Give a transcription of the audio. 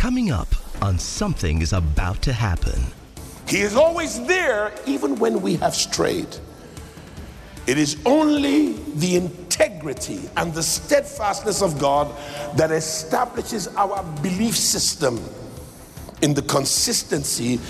Coming up on Something is About to Happen. He is always there even when we have strayed. It is only the integrity and the steadfastness of God that establishes our belief system in the consistency